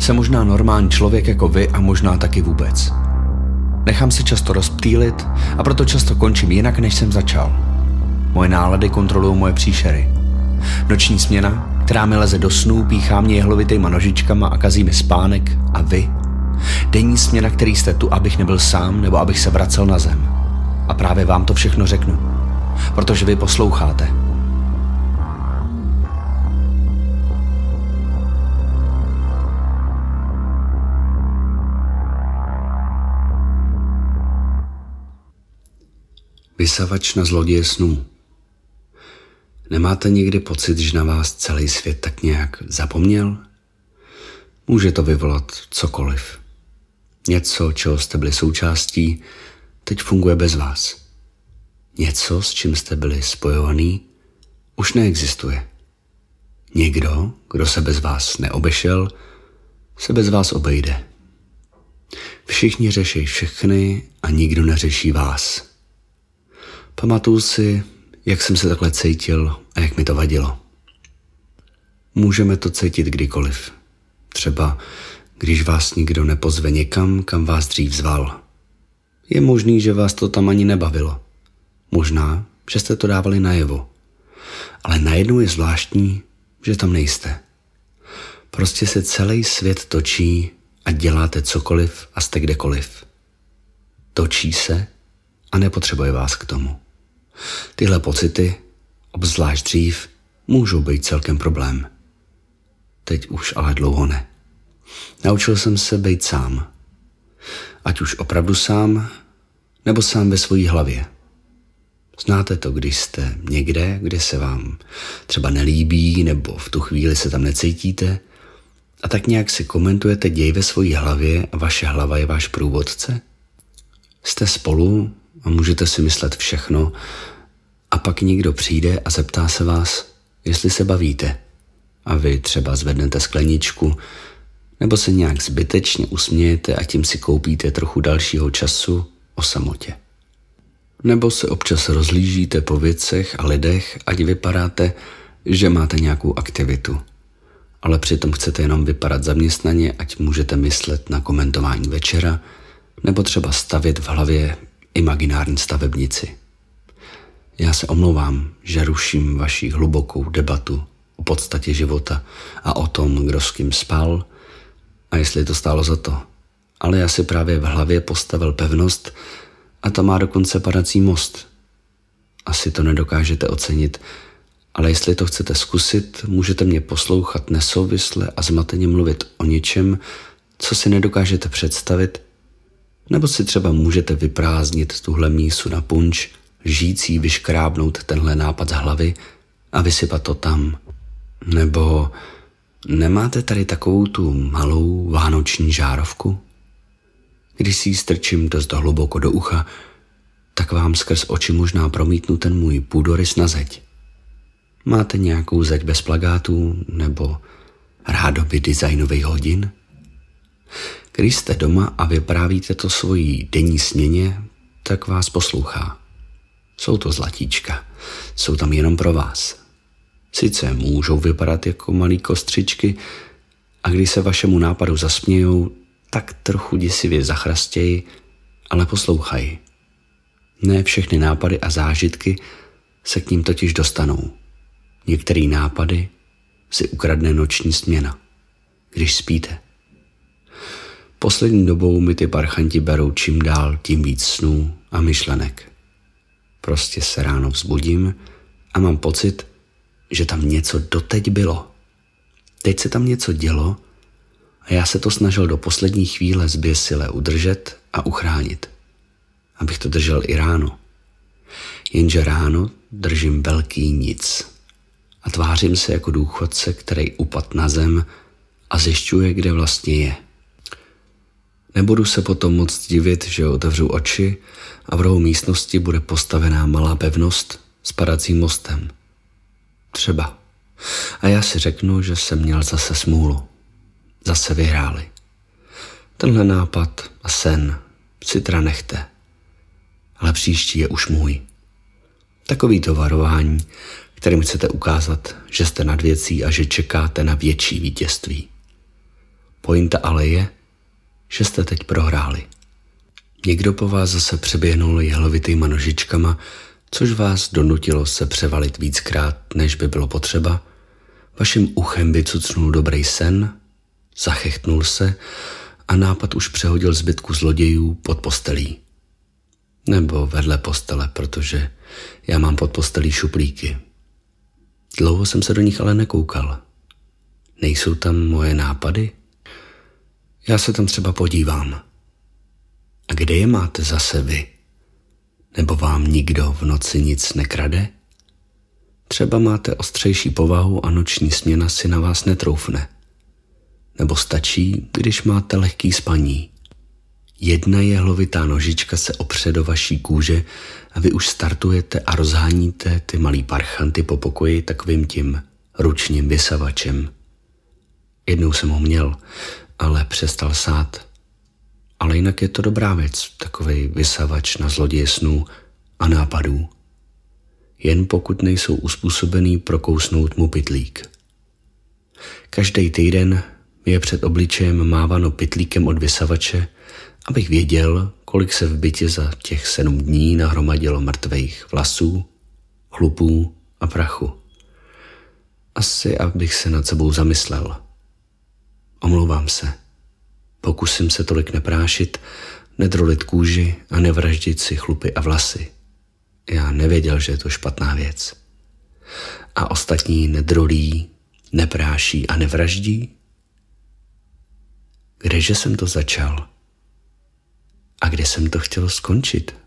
Jsem možná normální člověk jako vy a možná taky vůbec. Nechám se často rozptýlit a proto často končím jinak, než jsem začal. Moje nálady kontrolují moje příšery. Noční směna, která mi leze do snů, píchá mě jehlovitýma nožičkama a kazí mi spánek a vy. Denní směna, který jste tu, abych nebyl sám nebo abych se vracel na zem. A právě vám to všechno řeknu, protože vy posloucháte. Vysavač na zloděje snů. Nemáte někdy pocit, že na vás celý svět tak nějak zapomněl? Může to vyvolat cokoliv. Něco, čeho jste byli součástí, teď funguje bez vás. Něco, s čím jste byli spojovaný, už neexistuje. Někdo, kdo se bez vás neobešel, se bez vás obejde. Všichni řeší všechny a nikdo neřeší vás. Pamatuju si, jak jsem se takhle cítil a jak mi to vadilo. Můžeme to cítit kdykoliv. Třeba když vás nikdo nepozve někam, kam vás dřív zval. Je možný, že vás to tam ani nebavilo. Možná, že jste to dávali najevo. Ale najednou je zvláštní, že tam nejste. Prostě se celý svět točí a děláte cokoliv a jste kdekoliv. Točí se a nepotřebuje vás k tomu. Tyhle pocity, obzvlášť dřív, můžou být celkem problém. Teď už ale dlouho ne. Naučil jsem se být sám. Ať už opravdu sám, nebo sám ve svojí hlavě. Znáte to, když jste někde, kde se vám třeba nelíbí, nebo v tu chvíli se tam necítíte, a tak nějak si komentujete děj ve svojí hlavě a vaše hlava je váš průvodce? Jste spolu a můžete si myslet všechno a pak někdo přijde a zeptá se vás, jestli se bavíte. A vy třeba zvednete skleničku nebo se nějak zbytečně usmějete a tím si koupíte trochu dalšího času o samotě. Nebo se občas rozlížíte po věcech a lidech, ať vypadáte, že máte nějakou aktivitu. Ale přitom chcete jenom vypadat zaměstnaně, ať můžete myslet na komentování večera nebo třeba stavět v hlavě imaginární stavebnici. Já se omlouvám, že ruším vaši hlubokou debatu o podstatě života a o tom, kdo s kým spal a jestli to stálo za to. Ale já si právě v hlavě postavil pevnost a ta má dokonce padací most. Asi to nedokážete ocenit, ale jestli to chcete zkusit, můžete mě poslouchat nesouvisle a zmateně mluvit o něčem, co si nedokážete představit, nebo si třeba můžete vyprázdnit tuhle mísu na punč, žijící vyškrábnout tenhle nápad z hlavy a vysypat to tam. Nebo nemáte tady takovou tu malou vánoční žárovku? Když si ji strčím dost hluboko do ucha, tak vám skrz oči možná promítnu ten můj půdorys na zeď. Máte nějakou zeď bez plakátů nebo rádoby designových hodin? Když jste doma a vyprávíte to svojí denní směně, tak vás poslouchá. Jsou to zlatíčka, jsou tam jenom pro vás. Sice můžou vypadat jako malý kostřičky a když se vašemu nápadu zasmějou, tak trochu děsivě zachrastějí, ale poslouchají. Ne všechny nápady a zážitky se k ním totiž dostanou. Některé nápady si ukradne noční směna, když spíte. Poslední dobou mi ty parchanti berou čím dál, tím víc snů a myšlenek. Prostě se ráno vzbudím a mám pocit, že tam něco doteď bylo. Teď se tam něco dělo a já se to snažil do poslední chvíle zběsile udržet a uchránit. Abych to držel i ráno. Jenže ráno držím velký nic. A tvářím se jako důchodce, který upad na zem a zjišťuje, kde vlastně je. Nebudu se potom moc divit, že otevřu oči a v rohu místnosti bude postavená malá pevnost s padacím mostem. Třeba. A já si řeknu, že jsem měl zase smůlu. Zase vyhráli. Tenhle nápad a sen si teda nechte. Ale příští je už můj. Takový to varování, kterým chcete ukázat, že jste nad věcí a že čekáte na větší vítězství. Pointa ale je, že jste teď prohráli. Někdo po vás zase přeběhnul jehlovitýma nožičkama, což vás donutilo se převalit víckrát, než by bylo potřeba. Vaším uchem vycucnul dobrý sen, zachechtnul se a nápad už přehodil zbytku zlodějů pod postelí. Nebo vedle postele, protože já mám pod postelí šuplíky. Dlouho jsem se do nich ale nekoukal. Nejsou tam moje nápady? Já se tam třeba podívám. A kde je máte zase vy? Nebo vám nikdo v noci nic nekrade? Třeba máte ostřejší povahu a noční směna si na vás netroufne. Nebo stačí, když máte lehký spaní. Jedna jehlovitá nožička se opře do vaší kůže a vy už startujete a rozháníte ty malý parchanty po pokoji takovým tím ručním vysavačem. Jednou jsem ho měl, ale přestal sát. Ale jinak je to dobrá věc, takovej vysavač na zloděje snů a nápadů. Jen pokud nejsou uspůsobený prokousnout mu pytlík. Každý týden je před obličejem mávano pytlíkem od vysavače, abych věděl, kolik se v bytě za těch 7 dní nahromadilo mrtvejch vlasů, chlupů a prachu. Asi abych se nad sebou zamyslel. Omlouvám se. Pokusím se tolik neprášit, nedrolit kůži a nevraždit si chlupy a vlasy. Já nevěděl, že je to špatná věc. A ostatní nedrolí, nepráší a nevraždí? Kdeže jsem to začal? A kde jsem to chtěl skončit?